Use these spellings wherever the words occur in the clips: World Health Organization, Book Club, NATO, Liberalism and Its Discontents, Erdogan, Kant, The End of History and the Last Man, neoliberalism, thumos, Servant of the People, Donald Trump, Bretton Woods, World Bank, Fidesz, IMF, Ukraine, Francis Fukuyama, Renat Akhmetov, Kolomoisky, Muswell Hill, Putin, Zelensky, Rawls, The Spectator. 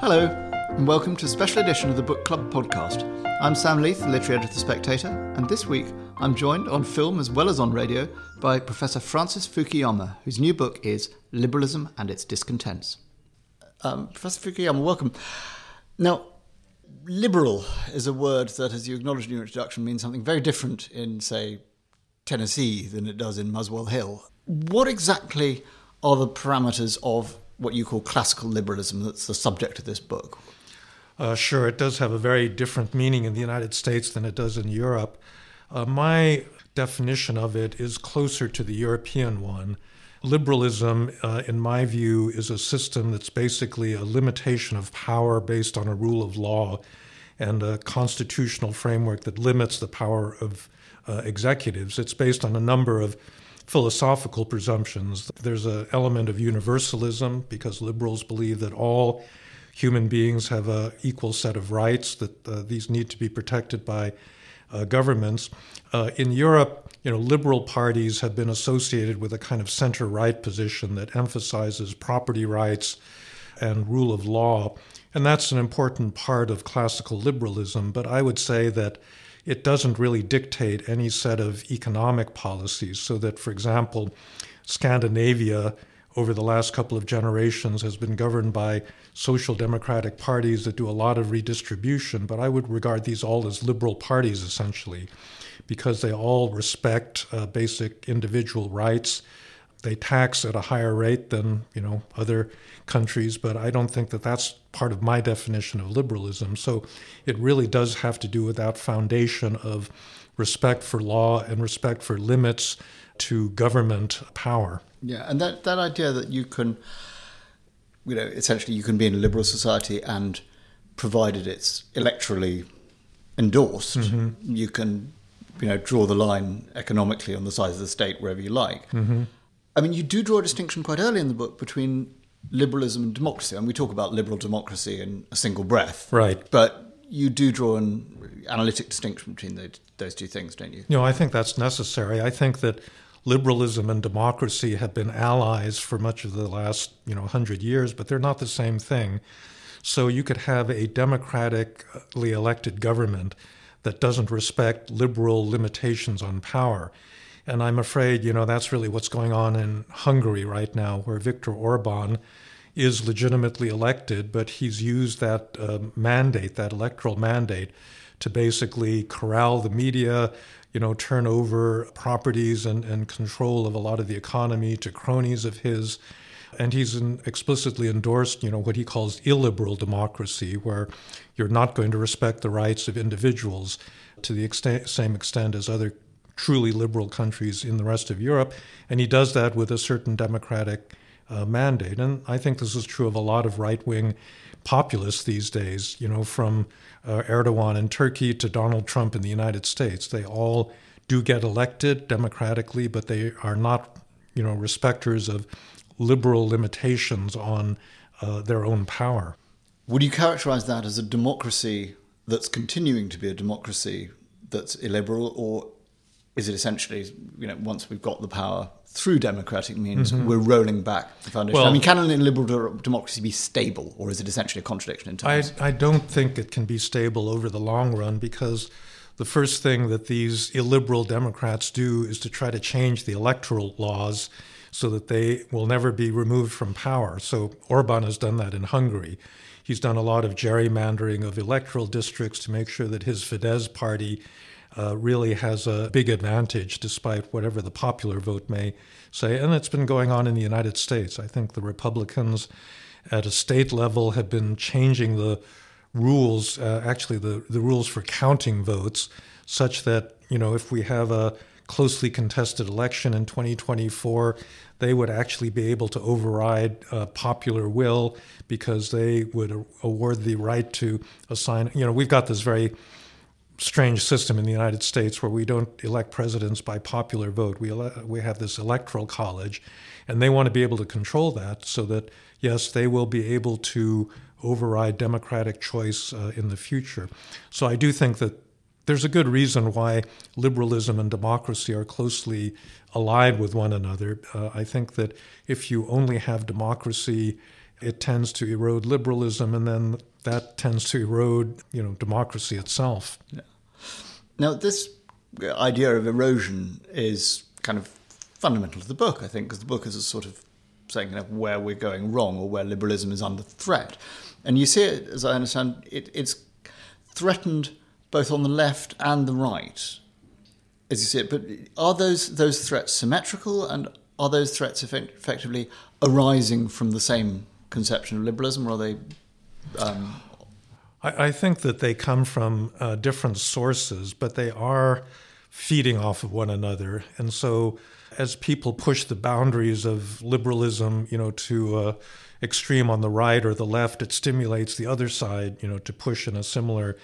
Hello, and welcome to a special edition of the Book Club podcast. I'm Sam Leith, the literary editor of The Spectator, and this week I'm joined on film as well as on radio by Professor Francis Fukuyama, whose new book is Liberalism and Its Discontents. Professor Fukuyama, welcome. Now, liberal is a word that, as you acknowledged in your introduction, means something very different in, say, Tennessee than it does in Muswell Hill. What exactly are the parameters of what you call classical liberalism, that's the subject of this book? Sure, it does have a very different meaning in the United States than it does in Europe. My definition of it is closer to the European one. Liberalism, in my view, is a system that's basically a limitation of power based on a rule of law and a constitutional framework that limits the power of executives. It's based on a number of philosophical presumptions. There's an element of universalism because liberals believe that all human beings have an equal set of rights, that these need to be protected by governments. In Europe, liberal parties have been associated with a kind of center-right position that emphasizes property rights and rule of law. And that's an important part of classical liberalism. But I would say that it doesn't really dictate any set of economic policies, so that, for example, Scandinavia over the last couple of generations has been governed by social democratic parties that do a lot of redistribution, but I would regard these all as liberal parties, essentially, because they all respect basic individual rights. They tax at a higher rate than, other countries, but I don't think that that's part of my definition of liberalism. So it really does have to do with that foundation of respect for law and respect for limits to government power. Yeah, and that idea that you can, essentially you can be in a liberal society and, provided it's electorally endorsed, mm-hmm. you can, draw the line economically on the size of the state wherever you like. Mm-hmm. You do draw a distinction quite early in the book between liberalism and democracy. And we talk about liberal democracy in a single breath. Right. But you do draw an analytic distinction between those two things, don't you? No, I think that's necessary. I think that liberalism and democracy have been allies for much of the last, 100 years, but they're not the same thing. So you could have a democratically elected government that doesn't respect liberal limitations on power. And I'm afraid, that's really what's going on in Hungary right now, where Viktor Orban is legitimately elected, but he's used that mandate, that electoral mandate, to basically corral the media, turn over properties and control of a lot of the economy to cronies of his. And he's explicitly endorsed, what he calls illiberal democracy, where you're not going to respect the rights of individuals to the same extent as other truly liberal countries in the rest of Europe, and he does that with a certain democratic mandate. And I think this is true of a lot of right-wing populists these days, from Erdogan in Turkey to Donald Trump in the United States. They all do get elected democratically, but they are not, respecters of liberal limitations on their own power. Would you characterize that as a democracy that's continuing to be a democracy that's illiberal, or is it essentially, once we've got the power through democratic means, mm-hmm. we're rolling back the foundation? Well, can a liberal democracy be stable, or is it essentially a contradiction in terms? I don't think it can be stable over the long run, because the first thing that these illiberal Democrats do is to try to change the electoral laws so that they will never be removed from power. So Orban has done that in Hungary. He's done a lot of gerrymandering of electoral districts to make sure that his Fidesz party really has a big advantage despite whatever the popular vote may say. And it's been going on in the United States. I think the Republicans at a state level have been changing the rules, actually the rules for counting votes, such that, if we have a closely contested election in 2024, they would actually be able to override popular will, because they would award the right to assign. You know, we've got this very strange system in the United States where we don't elect presidents by popular vote. We have this electoral college, and they want to be able to control that so that, yes, they will be able to override democratic choice in the future. So I do think that there's a good reason why liberalism and democracy are closely allied with one another. I think that if you only have democracy, it tends to erode liberalism, and then that tends to erode, you know, democracy itself. Yeah. Now, this idea of erosion is kind of fundamental to the book, I think, because the book is a sort of saying, you know, where we're going wrong or where liberalism is under threat. And you see it, as I understand, it's threatened both on the left and the right, as you see it. But are those threats symmetrical, and are those threats effectively arising from the same conception of liberalism, or are they... I think that they come from different sources, but they are feeding off of one another. And so as people push the boundaries of liberalism, you know, to extreme on the right or the left, it stimulates the other side, you know, to push in a similar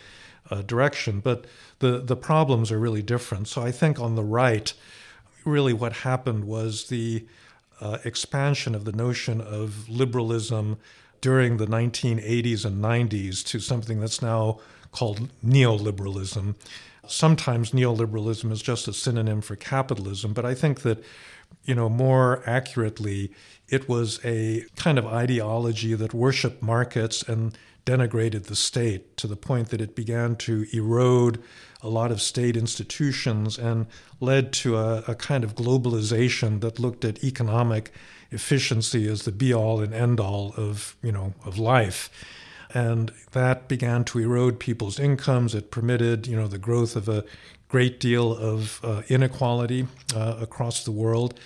direction. But the problems are really different. So I think on the right, really what happened was the expansion of the notion of liberalism during the 1980s and 90s to something that's now called neoliberalism. Sometimes neoliberalism is just a synonym for capitalism, but I think that, you know, more accurately, it was a kind of ideology that worshiped markets and denigrated the state to the point that it began to erode a lot of state institutions and led to a kind of globalization that looked at economic efficiency as the be-all and end-all of, you know, of life. And that began to erode people's incomes. It permitted, you know, the growth of a great deal of inequality across the world.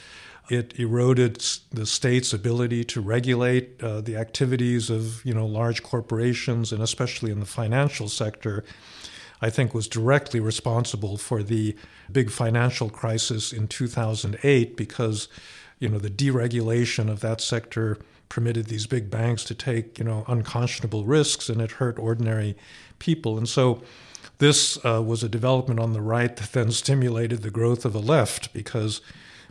It eroded the state's ability to regulate the activities of, you know, large corporations, and especially in the financial sector, I think was directly responsible for the big financial crisis in 2008, because you know, the deregulation of that sector permitted these big banks to take, you know, unconscionable risks, and it hurt ordinary people. And so this was a development on the right that then stimulated the growth of the left, because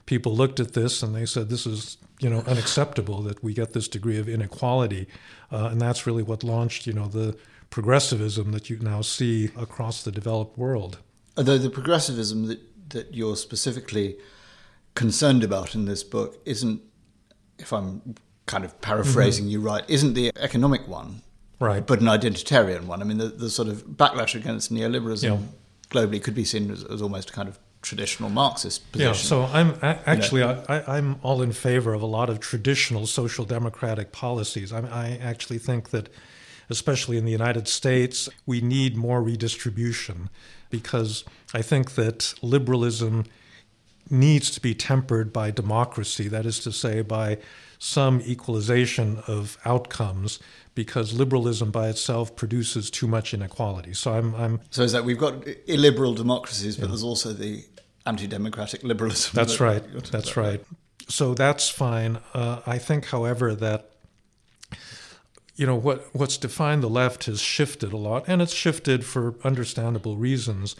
people looked at this and they said, this is, you know, unacceptable that we get this degree of inequality. And that's really what launched, you know, the progressivism that you now see across the developed world. Although the progressivism that you're specifically concerned about in this book isn't, if I'm kind of paraphrasing you right, isn't the economic one, right? But an identitarian one. I mean, the sort of backlash against neoliberalism globally could be seen as almost a kind of traditional Marxist position. Yeah, so I'm all in favor of a lot of traditional social democratic policies. I actually think that, especially in the United States, we need more redistribution, because I think that liberalism needs to be tempered by democracy, that is to say, by some equalization of outcomes, because liberalism by itself produces too much inequality. So So is that we've got illiberal democracies, but there's also the anti-democratic liberalism. That's right. That's right. So that's fine. I think, however, that you know, what's defined the left has shifted a lot, and it's shifted for understandable reasons,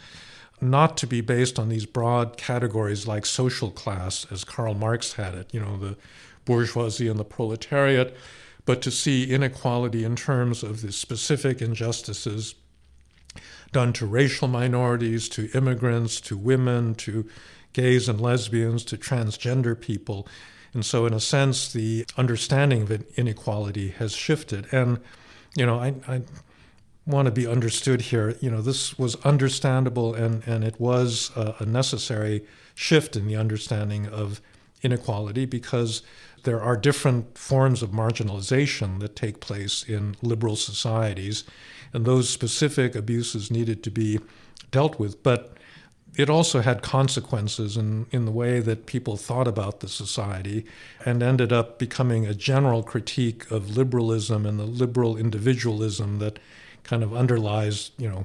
not to be based on these broad categories like social class, as Karl Marx had it, you know, the bourgeoisie and the proletariat, but to see inequality in terms of the specific injustices done to racial minorities, to immigrants, to women, to gays and lesbians, to transgender people. And so in a sense, the understanding of inequality has shifted. And, you know, I want to be understood here. You know, this was understandable, and it was a necessary shift in the understanding of inequality, because there are different forms of marginalization that take place in liberal societies, and those specific abuses needed to be dealt with. But it also had consequences in the way that people thought about the society, and ended up becoming a general critique of liberalism and the liberal individualism that kind of underlies, you know,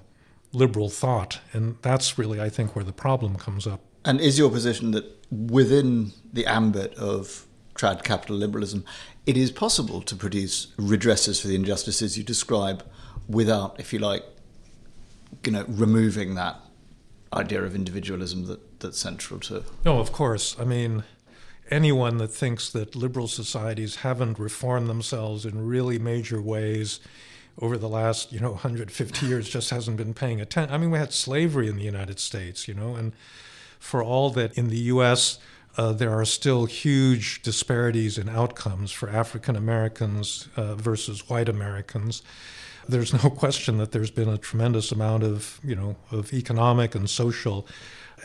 liberal thought. And that's really, I think, where the problem comes up. And is your position that within the ambit of trad capital liberalism, it is possible to produce redresses for the injustices you describe without, if you like, removing that idea of individualism that's central to... No, of course. I mean, anyone that thinks that liberal societies haven't reformed themselves in really major ways over the last, 150 years just hasn't been paying attention. I mean, we had slavery in the United States, and for all that in the U.S., there are still huge disparities in outcomes for African Americans versus white Americans. There's no question that there's been a tremendous amount of, of economic and social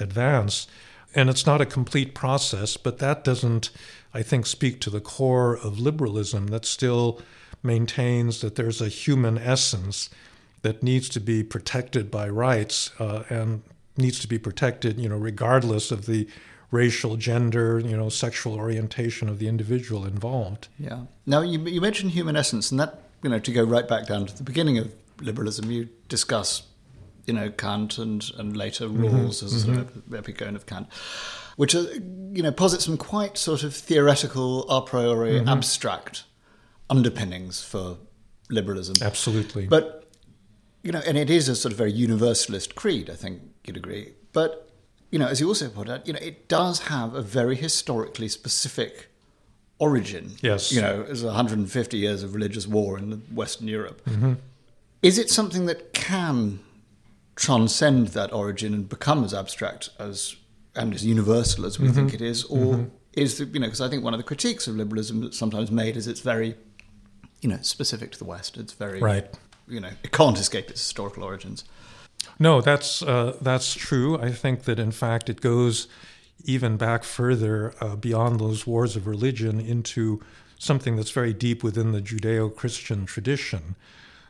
advance. And it's not a complete process, but that doesn't, I think, speak to the core of liberalism that still maintains that there's a human essence that needs to be protected by rights and needs to be protected, regardless of the racial, gender, sexual orientation of the individual involved. Yeah. Now, you mentioned human essence, and that, to go right back down to the beginning of liberalism, you discuss, Kant and later Rawls as sort of epicone of Kant, which, posits some quite sort of theoretical, a priori, abstract underpinnings for liberalism. Absolutely. But, and it is a sort of very universalist creed, I think you'd agree. But, as you also pointed out, it does have a very historically specific origin. Yes. It's 150 years of religious war in Western Europe. Mm-hmm. Is it something that can transcend that origin and become as abstract and as universal as we think it is? Or is, because I think one of the critiques of liberalism that's sometimes made is it's very, specific to the West. It's very, it can't escape its historical origins. No, that's true. I think that, in fact, it goes even back further beyond those wars of religion into something that's very deep within the Judeo-Christian tradition.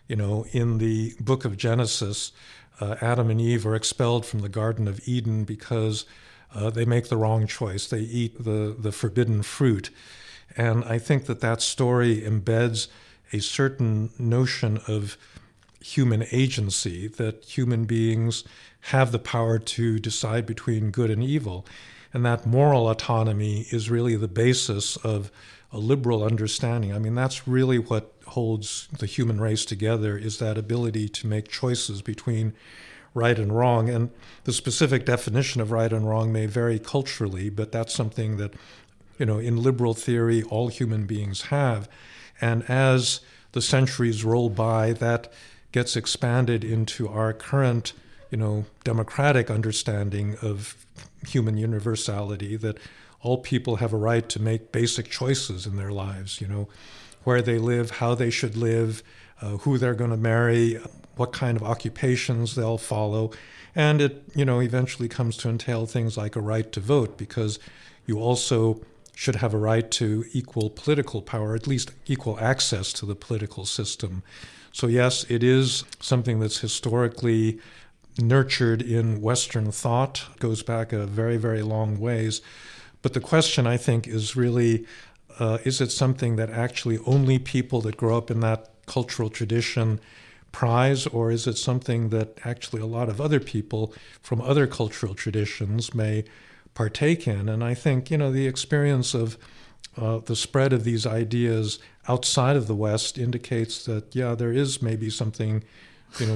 In the book of Genesis, Adam and Eve are expelled from the Garden of Eden because they make the wrong choice. They eat the forbidden fruit. And I think that story embeds a certain notion of human agency, that human beings have the power to decide between good and evil. And that moral autonomy is really the basis of a liberal understanding. I mean, that's really what holds the human race together, is that ability to make choices between right and wrong. And the specific definition of right and wrong may vary culturally, but that's something that, in liberal theory, all human beings have. And as the centuries roll by, that gets expanded into our current democratic understanding of human universality, that all people have a right to make basic choices in their lives, where they live, how they should live, who they're going to marry, what kind of occupations they'll follow. And it, eventually comes to entail things like a right to vote, because you also should have a right to equal political power, at least equal access to the political system. So yes, it is something that's historically nurtured in Western thought. It goes back a very, very long ways. But the question, I think, is really, is it something that actually only people that grow up in that cultural tradition prize, or is it something that actually a lot of other people from other cultural traditions may partake in? And I think, the experience of the spread of these ideas outside of the West indicates that, yeah, there is maybe something,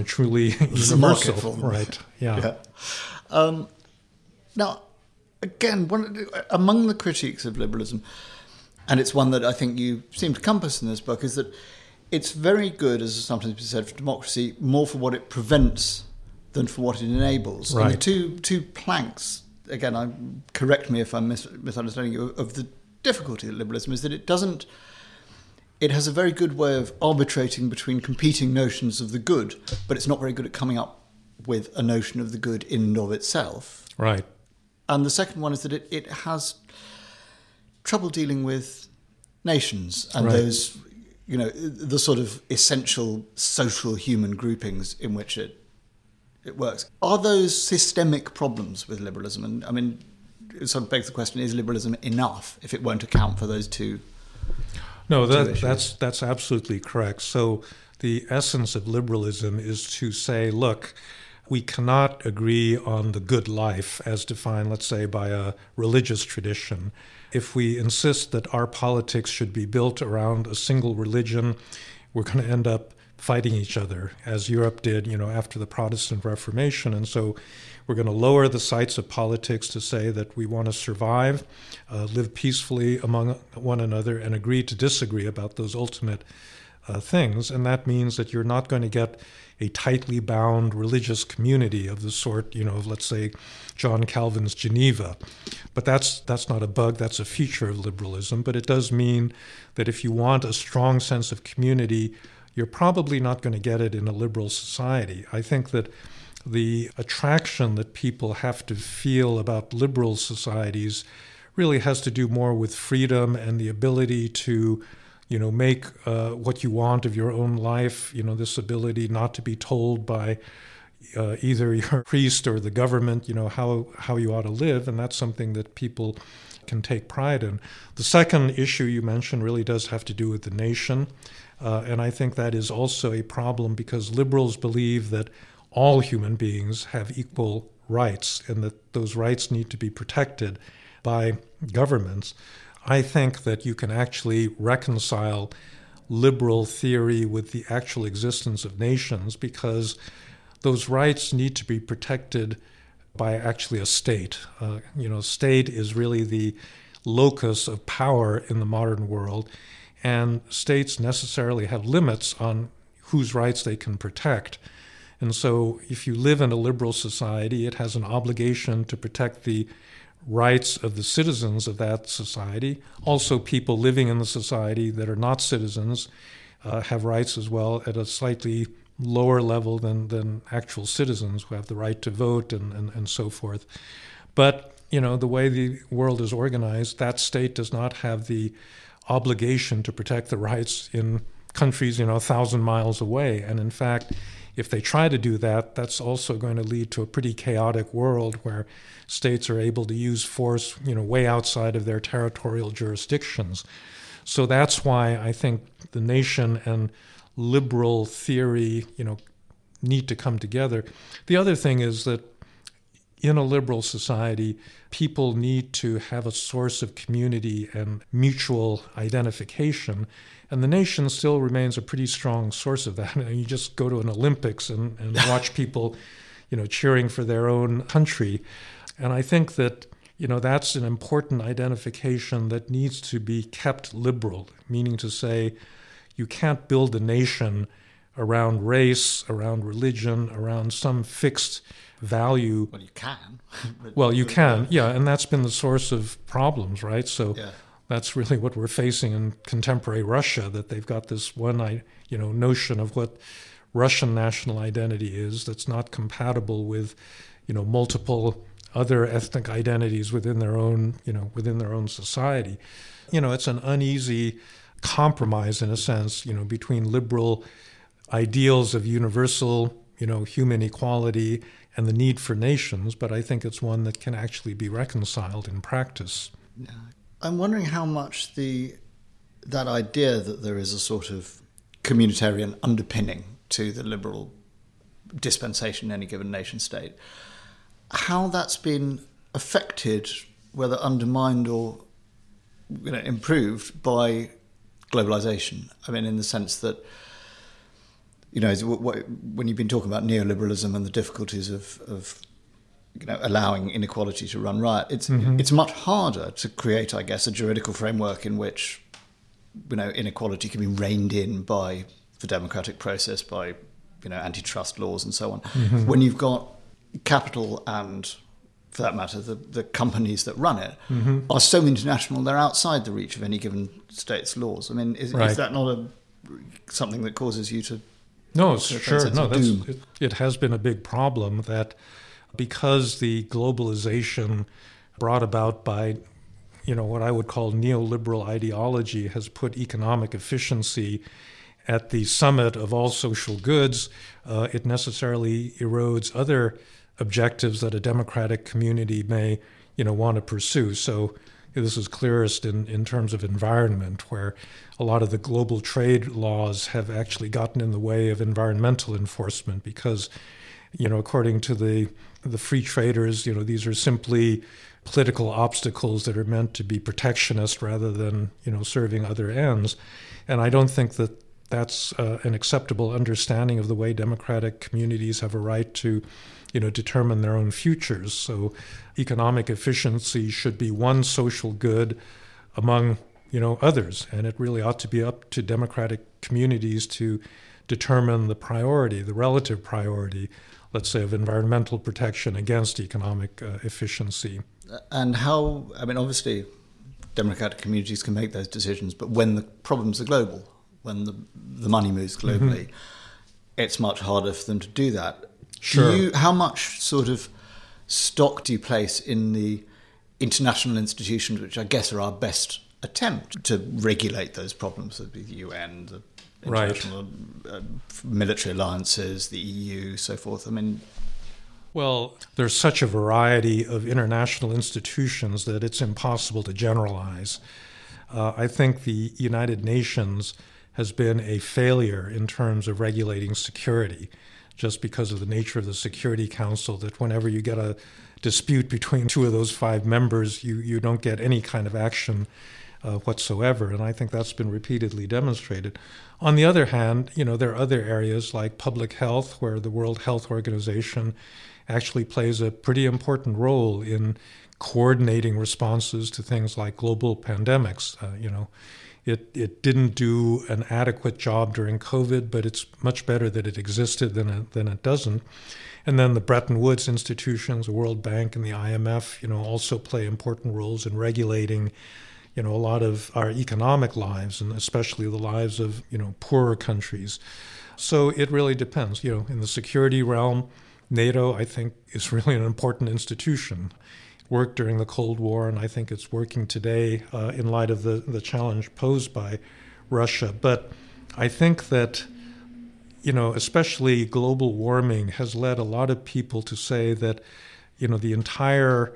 truly universal. Right, yeah. Now, again, among the critiques of liberalism, and it's one that I think you seem to compass in this book, is that it's very good, as sometimes been said, for democracy, more for what it prevents than for what it enables. Right. And the two planks, again, correct me if I'm misunderstanding you, of the difficulty of liberalism is that it has a very good way of arbitrating between competing notions of the good, but it's not very good at coming up with a notion of the good in and of itself. Right. And the second one is that it has trouble dealing with nations and those, the sort of essential social human groupings in which it works. Are those systemic problems with liberalism? And I mean, it sort of begs the question, is liberalism enough if it won't account for those two? No, that's absolutely correct. So the essence of liberalism is to say, look, We cannot agree on the good life as defined, let's say, by a religious tradition. If we insist that our politics should be built around a single religion, we're going to end up fighting each other, as Europe did, after the Protestant Reformation. And so we're going to lower the sights of politics to say that we want to survive, live peacefully among one another, and agree to disagree about those ultimate things. And that means that you're not going to get a tightly bound religious community of the sort, of, let's say, John Calvin's Geneva. But that's not a bug, that's a feature of liberalism. But it does mean that if you want a strong sense of community, you're probably not going to get it in a liberal society. I think that the attraction that people have to feel about liberal societies really has to do more with freedom and the ability to make what you want of your own life, this ability not to be told by either your priest or the government, how you ought to live. And that's something that people can take pride in. The second issue you mentioned really does have to do with the nation. And I think that is also a problem because liberals believe that all human beings have equal rights and that those rights need to be protected by governments. I think that you can actually reconcile liberal theory with the actual existence of nations because those rights need to be protected by actually a state. State is really the locus of power in the modern world, and states necessarily have limits on whose rights they can protect. And so if you live in a liberal society, it has an obligation to protect the rights of the citizens of that society. Also, people living in the society that are not citizens have rights as well at a slightly lower level than actual citizens who have the right to vote and so forth. But, the way the world is organized, that state does not have the obligation to protect the rights in countries, 1,000 miles away. And in fact, if they try to do that, that's also going to lead to a pretty chaotic world where states are able to use force, way outside of their territorial jurisdictions. So that's why I think the nation and liberal theory, need to come together. The other thing is that in a liberal society, people need to have a source of community and mutual identification. And the nation still remains a pretty strong source of that. You just go to an Olympics and watch people, cheering for their own country. And I think that, that's an important identification that needs to be kept liberal, meaning to say you can't build a nation around race, around religion, around some fixed value. Well, you can. And that's been the source of problems, right? So that's really what we're facing in contemporary Russia, that they've got this one, notion of what Russian national identity is that's not compatible with, multiple other ethnic identities within their own, society. It's an uneasy compromise in a sense, between liberal ideals of universal, human equality and the need for nations, but I think it's one that can actually be reconciled in practice. I'm wondering how much that idea that there is a sort of communitarian underpinning to the liberal dispensation in any given nation state, how that's been affected, whether undermined or improved by globalization. In the sense that when you've been talking about neoliberalism and the difficulties of allowing inequality to run riot, it's much harder to create, I guess, a juridical framework in which, inequality can be reined in by the democratic process, by, antitrust laws and so on. Mm-hmm. When you've got capital and, for that matter, the companies that run it are so international, they're outside the reach of any given state's laws. Is that not something that causes you to... No, sure. No, it has been a big problem that because the globalization brought about by, what I would call neoliberal ideology has put economic efficiency at the summit of all social goods, it necessarily erodes other objectives that a democratic community may, want to pursue. So this is clearest in terms of environment, where a lot of the global trade laws have actually gotten in the way of environmental enforcement because you know, according to the free traders, you know, these are simply political obstacles that are meant to be protectionist rather than, you know, serving other ends. And I don't think that that's an acceptable understanding of the way democratic communities have a right to, you know, determine their own futures. So economic efficiency should be one social good among, you know, others. And it really ought to be up to democratic communities to determine the priority, the relative priority, let's say, of environmental protection against economic efficiency. And how, I mean, obviously, democratic communities can make those decisions, but when the problems are global, when the money moves globally, mm-hmm. it's much harder for them to do that. Sure. How much sort of stock do you place in the international institutions, which I guess are our best attempt to regulate those problems? That'd be the UN, the international military alliances, the EU, so forth. I mean, well, there's such a variety of international institutions that it's impossible to generalize. I think the United Nations has been a failure in terms of regulating security, just because of the nature of the Security Council, that whenever you get a dispute between two of those five members, you don't get any kind of action whatsoever. And I think that's been repeatedly demonstrated. On the other hand, you know, there are other areas like public health, where the World Health Organization actually plays a pretty important role in coordinating responses to things like global pandemics. You know, it didn't do an adequate job during COVID, but it's much better that it existed than it doesn't. And then the Bretton Woods institutions, the World Bank and the IMF, you know, also play important roles in regulating, you know, a lot of our economic lives, and especially the lives of, you know, poorer countries. So it really depends. You know, in the security realm, NATO, I think, is really an important institution. Worked during the Cold War, and I think it's working today in light of the challenge posed by Russia. But I think that, you know, especially global warming has led a lot of people to say that, you know, the entire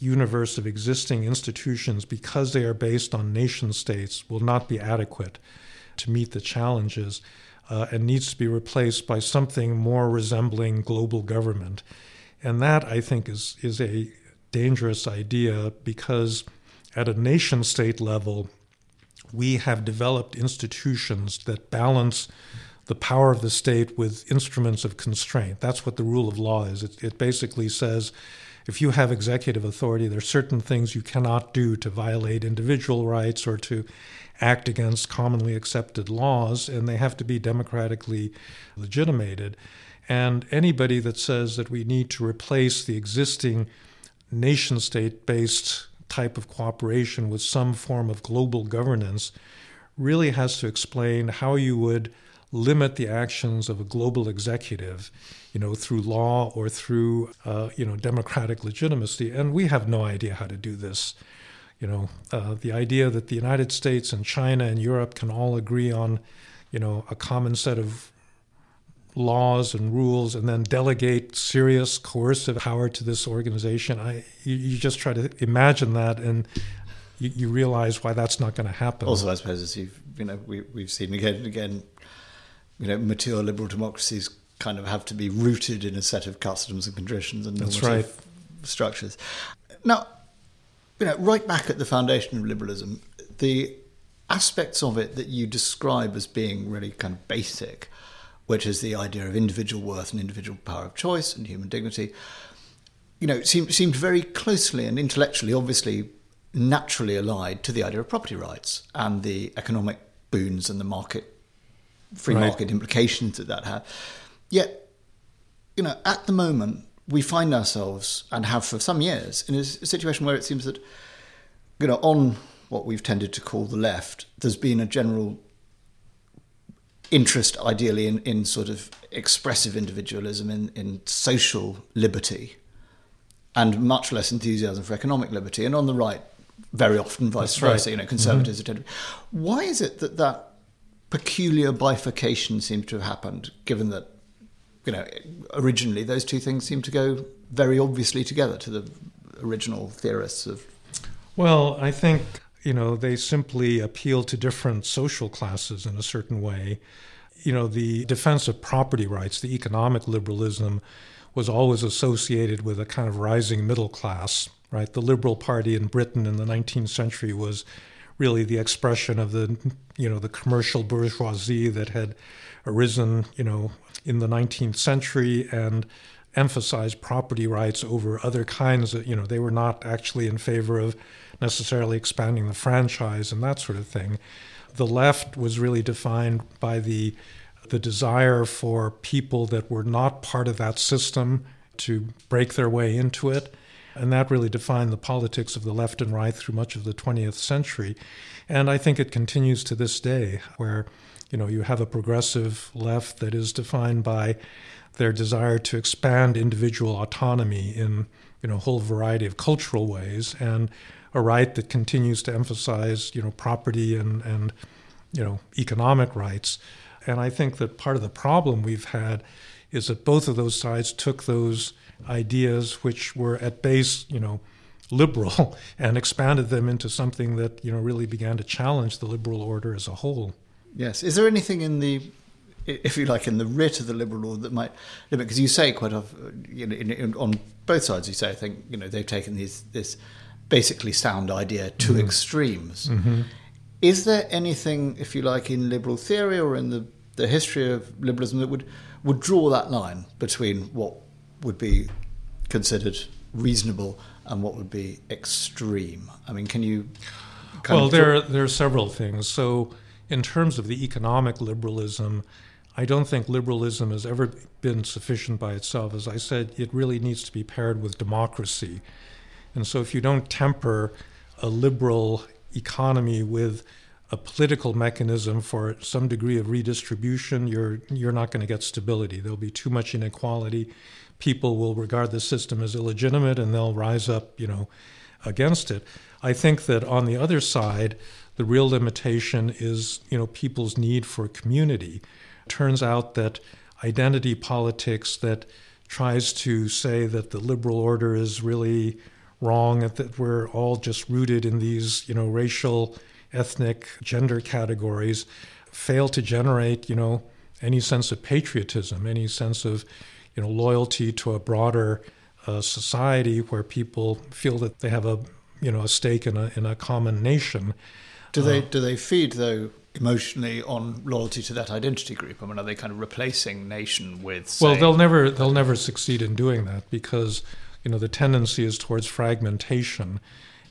universe of existing institutions, because they are based on nation states, will not be adequate to meet the challenges and needs to be replaced by something more resembling global government. And that, I think, is a dangerous idea, because at a nation state level, we have developed institutions that balance the power of the state with instruments of constraint. That's what the rule of law is. It basically says, if you have executive authority, there are certain things you cannot do to violate individual rights or to act against commonly accepted laws, and they have to be democratically legitimated. And anybody that says that we need to replace the existing nation-state-based type of cooperation with some form of global governance really has to explain how you would limit the actions of a global executive, you know, through law or through, you know, democratic legitimacy. And we have no idea how to do this. You know, the idea that the United States and China and Europe can all agree on, you know, a common set of laws and rules, and then delegate serious coercive power to this organization. You just try to imagine that, and you realize why that's not going to happen. Also, I suppose, as we've seen again and again, you know, mature liberal democracies kind of have to be rooted in a set of customs and conditions and normative structures. Now, you know, right back at the foundation of liberalism, the aspects of it that you describe as being really kind of basic, which is the idea of individual worth and individual power of choice and human dignity, you know, seemed very closely and intellectually, obviously, naturally allied to the idea of property rights and the economic boons and the free market implications that had. Yet, you know, at the moment, we find ourselves, and have for some years, in a situation where it seems that, you know, on what we've tended to call the left, there's been a general interest, ideally, in sort of expressive individualism, in social liberty, and much less enthusiasm for economic liberty. And on the right, very often vice versa, you know, conservatives mm-hmm. attend. Why is it that peculiar bifurcation seems to have happened, given that, you know, originally those two things seem to go very obviously together to the original theorists of... Well, I think, you know, they simply appeal to different social classes in a certain way. you know, the defense of property rights, the economic liberalism, was always associated with a kind of rising middle class, right? The Liberal Party in Britain in the 19th century was really the expression of the, you know, the commercial bourgeoisie that had arisen, you know, in the 19th century and emphasized property rights over other kinds of, you know, they were not actually in favor of necessarily expanding the franchise and that sort of thing. The left was really defined by the desire for people that were not part of that system to break their way into it. And that really defined the politics of the left and right through much of the 20th century. And I think it continues to this day where, you know, you have a progressive left that is defined by their desire to expand individual autonomy in, you know, a whole variety of cultural ways, and a right that continues to emphasize, you know, property and you know, economic rights. And I think that part of the problem we've had is that both of those sides took those ideas which were at base, you know, liberal, and expanded them into something that, you know, really began to challenge the liberal order as a whole. Yes. Is there anything in the, if you like, in the writ of the liberal order that might limit? Because you say quite often, you know, on both sides, you say, I think, you know, they've taken this basically sound idea to mm-hmm. extremes. Mm-hmm. Is there anything, if you like, in liberal theory or in the history of liberalism that would draw that line between what would be considered reasonable and what would be extreme? I mean, can you... Well, there are several things. So in terms of the economic liberalism, I don't think liberalism has ever been sufficient by itself. As I said, it really needs to be paired with democracy. And so if you don't temper a liberal economy with a political mechanism for some degree of redistribution, you're not going to get stability. There'll be too much inequality. People will regard the system as illegitimate and they'll rise up, you know, against it. I think that on the other side, the real limitation is, you know, people's need for community. It turns out that identity politics that tries to say that the liberal order is really wrong, that we're all just rooted in these, you know, racial, ethnic, gender categories, fail to generate, you know, any sense of patriotism, any sense of, you know, loyalty to a broader society where people feel that they have a, you know, a stake in a common nation. Do they feed though emotionally on loyalty to that identity group? I mean, are they kind of replacing nation with? Say, well, they'll never succeed in doing that because, you know, the tendency is towards fragmentation.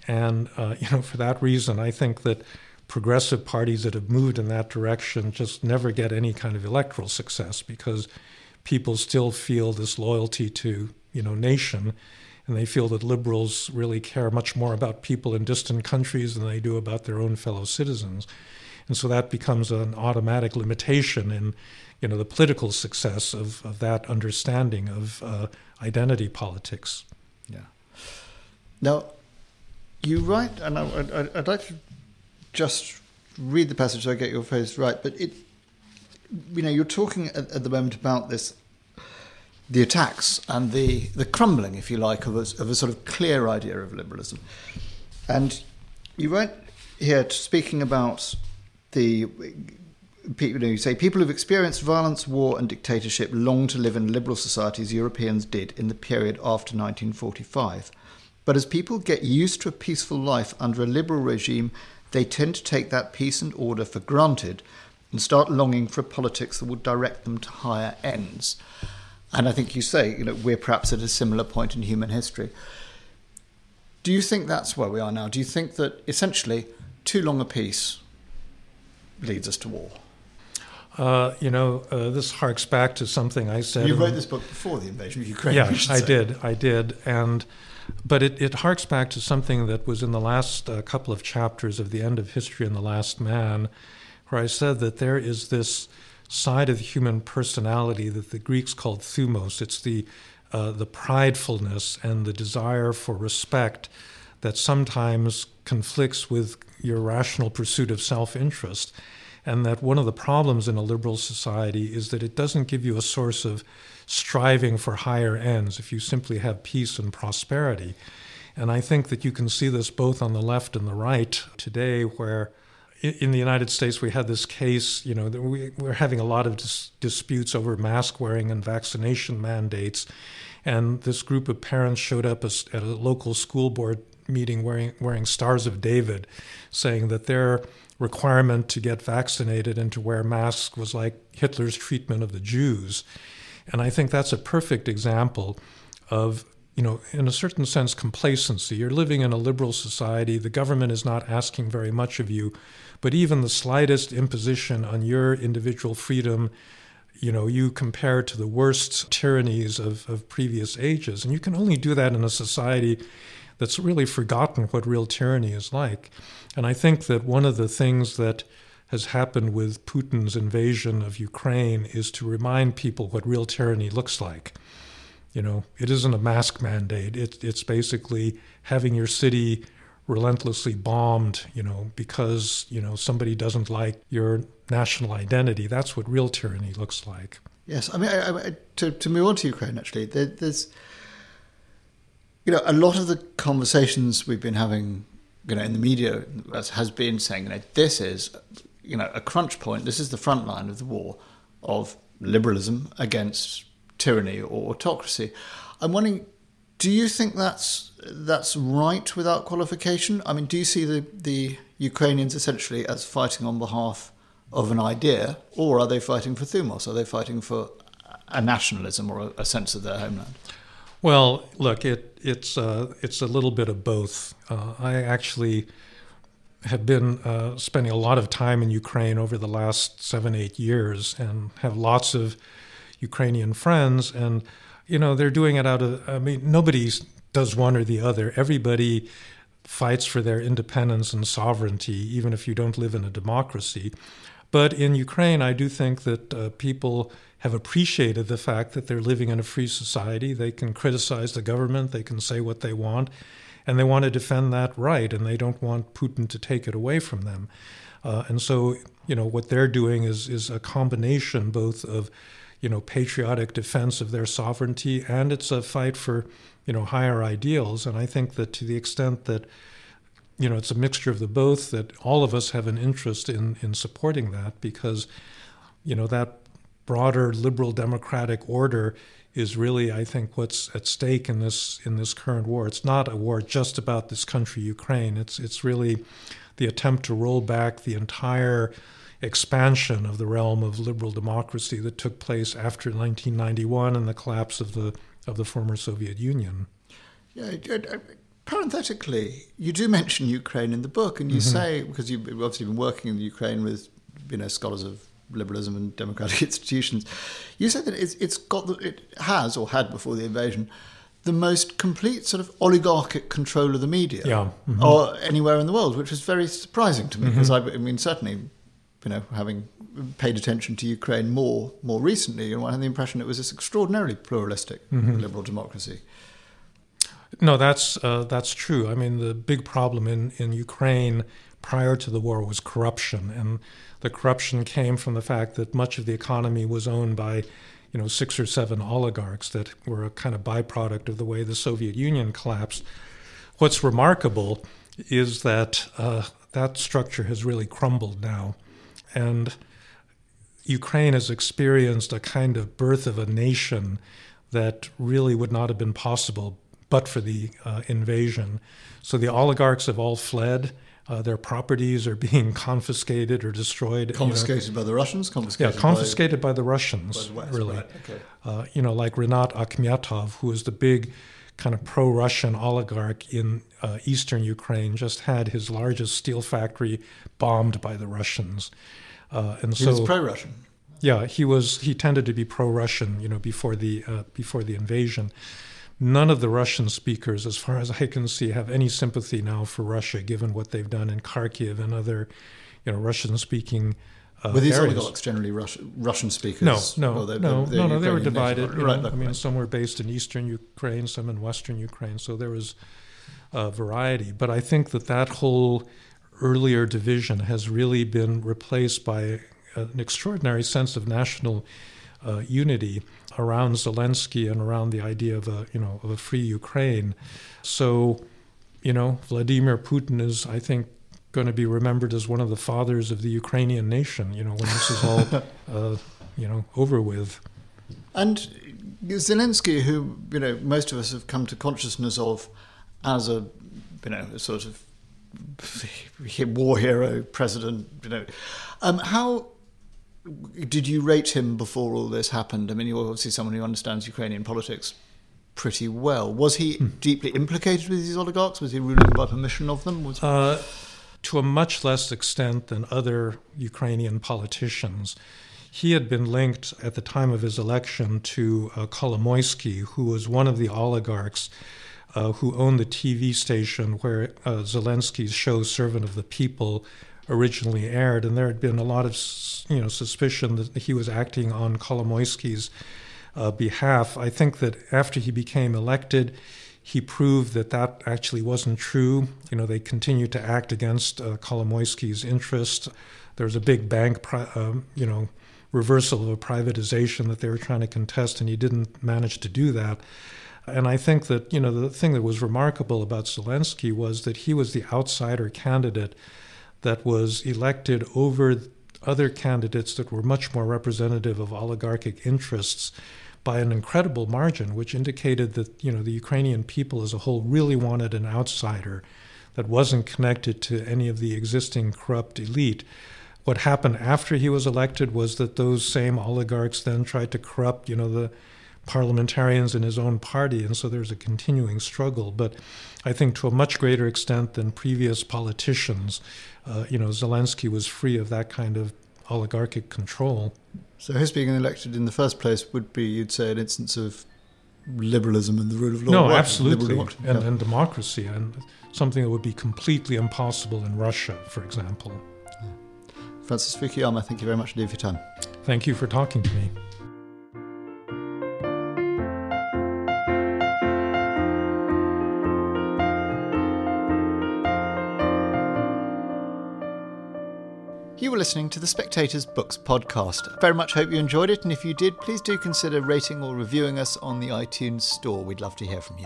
And, you know, for that reason, I think that progressive parties that have moved in that direction just never get any kind of electoral success because people still feel this loyalty to, you know, nation. And they feel that liberals really care much more about people in distant countries than they do about their own fellow citizens. And so that becomes an automatic limitation in, you know, the political success of that understanding of identity politics. Yeah. Now, you write, and I'd like to just read the passage so I get your phrase right, but it, you know, you're talking at the moment about this, the attacks and the crumbling, if you like, of a sort of clear idea of liberalism. And you write here, speaking about the, you know, you say, people who've experienced violence, war and dictatorship long to live in liberal societies Europeans did in the period after 1945. But as people get used to a peaceful life under a liberal regime, they tend to take that peace and order for granted and start longing for a politics that will direct them to higher ends. And I think you say, you know, we're perhaps at a similar point in human history. Do you think that's where we are now? Do you think that essentially too long a peace leads us to war? This harks back to something I said. You wrote this book before the invasion of Ukraine. Yeah, I did. But it harks back to something that was in the last couple of chapters of The End of History and the Last Man, where I said that there is this side of the human personality that the Greeks called thumos. It's the pridefulness and the desire for respect that sometimes conflicts with your rational pursuit of self-interest. And that one of the problems in a liberal society is that it doesn't give you a source of striving for higher ends if you simply have peace and prosperity. And I think that you can see this both on the left and the right today, where, in the United States, we had this case, you know, we're having a lot of disputes over mask wearing and vaccination mandates. And this group of parents showed up at a local school board meeting wearing Stars of David, saying that their requirement to get vaccinated and to wear masks was like Hitler's treatment of the Jews. And I think that's a perfect example of, you know, in a certain sense, complacency. You're living in a liberal society. The government is not asking very much of you. But even the slightest imposition on your individual freedom, you know, you compare to the worst tyrannies of previous ages. And you can only do that in a society that's really forgotten what real tyranny is like. And I think that one of the things that has happened with Putin's invasion of Ukraine is to remind people what real tyranny looks like. You know, it isn't a mask mandate. It's basically having your city relentlessly bombed, you know, because, you know, somebody doesn't like your national identity. That's what real tyranny looks like. Yes, I mean, to move on to Ukraine, actually, there's, you know, a lot of the conversations we've been having, you know, in the media has been saying, you know, this is, you know, a crunch point. This is the front line of the war of liberalism against tyranny or autocracy. I'm wondering, do you think that's right without qualification? I mean, do you see the Ukrainians essentially as fighting on behalf of an idea, or are they fighting for thumos? Are they fighting for a nationalism or a sense of their homeland? Well, look, it's a little bit of both. I actually have been spending a lot of time in Ukraine over the last 7-8 years and have lots of Ukrainian friends. And, you know, they're doing it out of, I mean, nobody does one or the other. Everybody fights for their independence and sovereignty, even if you don't live in a democracy. But in Ukraine, I do think that people have appreciated the fact that they're living in a free society. They can criticize the government. They can say what they want. And they want to defend that right. And they don't want Putin to take it away from them. And so, you know, what they're doing is a combination both of, you know, patriotic defense of their sovereignty, and it's a fight for, you know, higher ideals. And I think that to the extent that, you know, it's a mixture of the both, that all of us have an interest in supporting that, because, you know, that broader liberal democratic order is really, I think, what's at stake in this current war. It's not a war just about this country, Ukraine. It's really the attempt to roll back the entire expansion of the realm of liberal democracy that took place after 1991 and the collapse of the former Soviet Union. Yeah, parenthetically, you do mention Ukraine in the book, and you say, because you've obviously been working in Ukraine with, you know, scholars of liberalism and democratic institutions, you said that it has or had before the invasion the most complete sort of oligarchic control of the media or anywhere in the world, which was very surprising to me, because I mean, certainly, you know, having paid attention to Ukraine more recently, and I had the impression it was this extraordinarily pluralistic liberal democracy. No, that's true. I mean, the big problem in Ukraine prior to the war was corruption, and the corruption came from the fact that much of the economy was owned by, you know, 6 or 7 oligarchs that were a kind of byproduct of the way the Soviet Union collapsed. What's remarkable is that that structure has really crumbled now, and Ukraine has experienced a kind of birth of a nation that really would not have been possible but for the invasion. So the oligarchs have all fled. Their properties are being confiscated or destroyed. Confiscated, you know, by the Russians? Confiscated, yeah, confiscated by the Russians, by the West, really. Right, okay. You know, like Renat Akhmetov, who is the big kind of pro-Russian oligarch in eastern Ukraine, just had his largest steel factory bombed by the Russians. He was pro-Russian. Yeah, he tended to be pro-Russian, you know, before the invasion. None of the Russian speakers, as far as I can see, have any sympathy now for Russia, given what they've done in Kharkiv and other, you know, Russian-speaking areas. Were these oligarchs generally Russian speakers? No, they were divided. Some were based in eastern Ukraine, some in western Ukraine, so there was a variety. But I think that whole earlier division has really been replaced by an extraordinary sense of national unity around Zelensky and around the idea of a free Ukraine. So, you know, Vladimir Putin is, I think, going to be remembered as one of the fathers of the Ukrainian nation, you know, when this is all, you know, over with. And Zelensky, who, you know, most of us have come to consciousness of as a, you know, a sort of war hero, president, you know, how did you rate him before all this happened? I mean, you're obviously someone who understands Ukrainian politics pretty well. Was he deeply implicated with these oligarchs? Was he ruling by permission of them? Was to a much less extent than other Ukrainian politicians. He had been linked at the time of his election to Kolomoisky, who was one of the oligarchs who owned the TV station where Zelensky's show Servant of the People originally aired. And there had been a lot of, you know, suspicion that he was acting on Kolomoisky's behalf. I think that after he became elected, he proved that that actually wasn't true. You know, they continued to act against Kolomoisky's interest. There was a big bank, you know, reversal of a privatization that they were trying to contest, and he didn't manage to do that. And I think that, you know, the thing that was remarkable about Zelensky was that he was the outsider candidate that was elected over other candidates that were much more representative of oligarchic interests by an incredible margin, which indicated that, you know, the Ukrainian people as a whole really wanted an outsider that wasn't connected to any of the existing corrupt elite. What happened after he was elected was that those same oligarchs then tried to corrupt, you know, the parliamentarians in his own party, and so there's a continuing struggle. But I think to a much greater extent than previous politicians, you know, Zelensky was free of that kind of oligarchic control. So his being elected in the first place would be, you'd say, an instance of liberalism and the rule of law. No, absolutely, and democracy, and something that would be completely impossible in Russia, for example. Yeah. Francis Fukuyama, thank you very much indeed for your time. Thank you for talking to me. You were listening to The Spectator's Books podcast. Very much hope you enjoyed it, and if you did, please do consider rating or reviewing us on the iTunes store. We'd love to hear from you.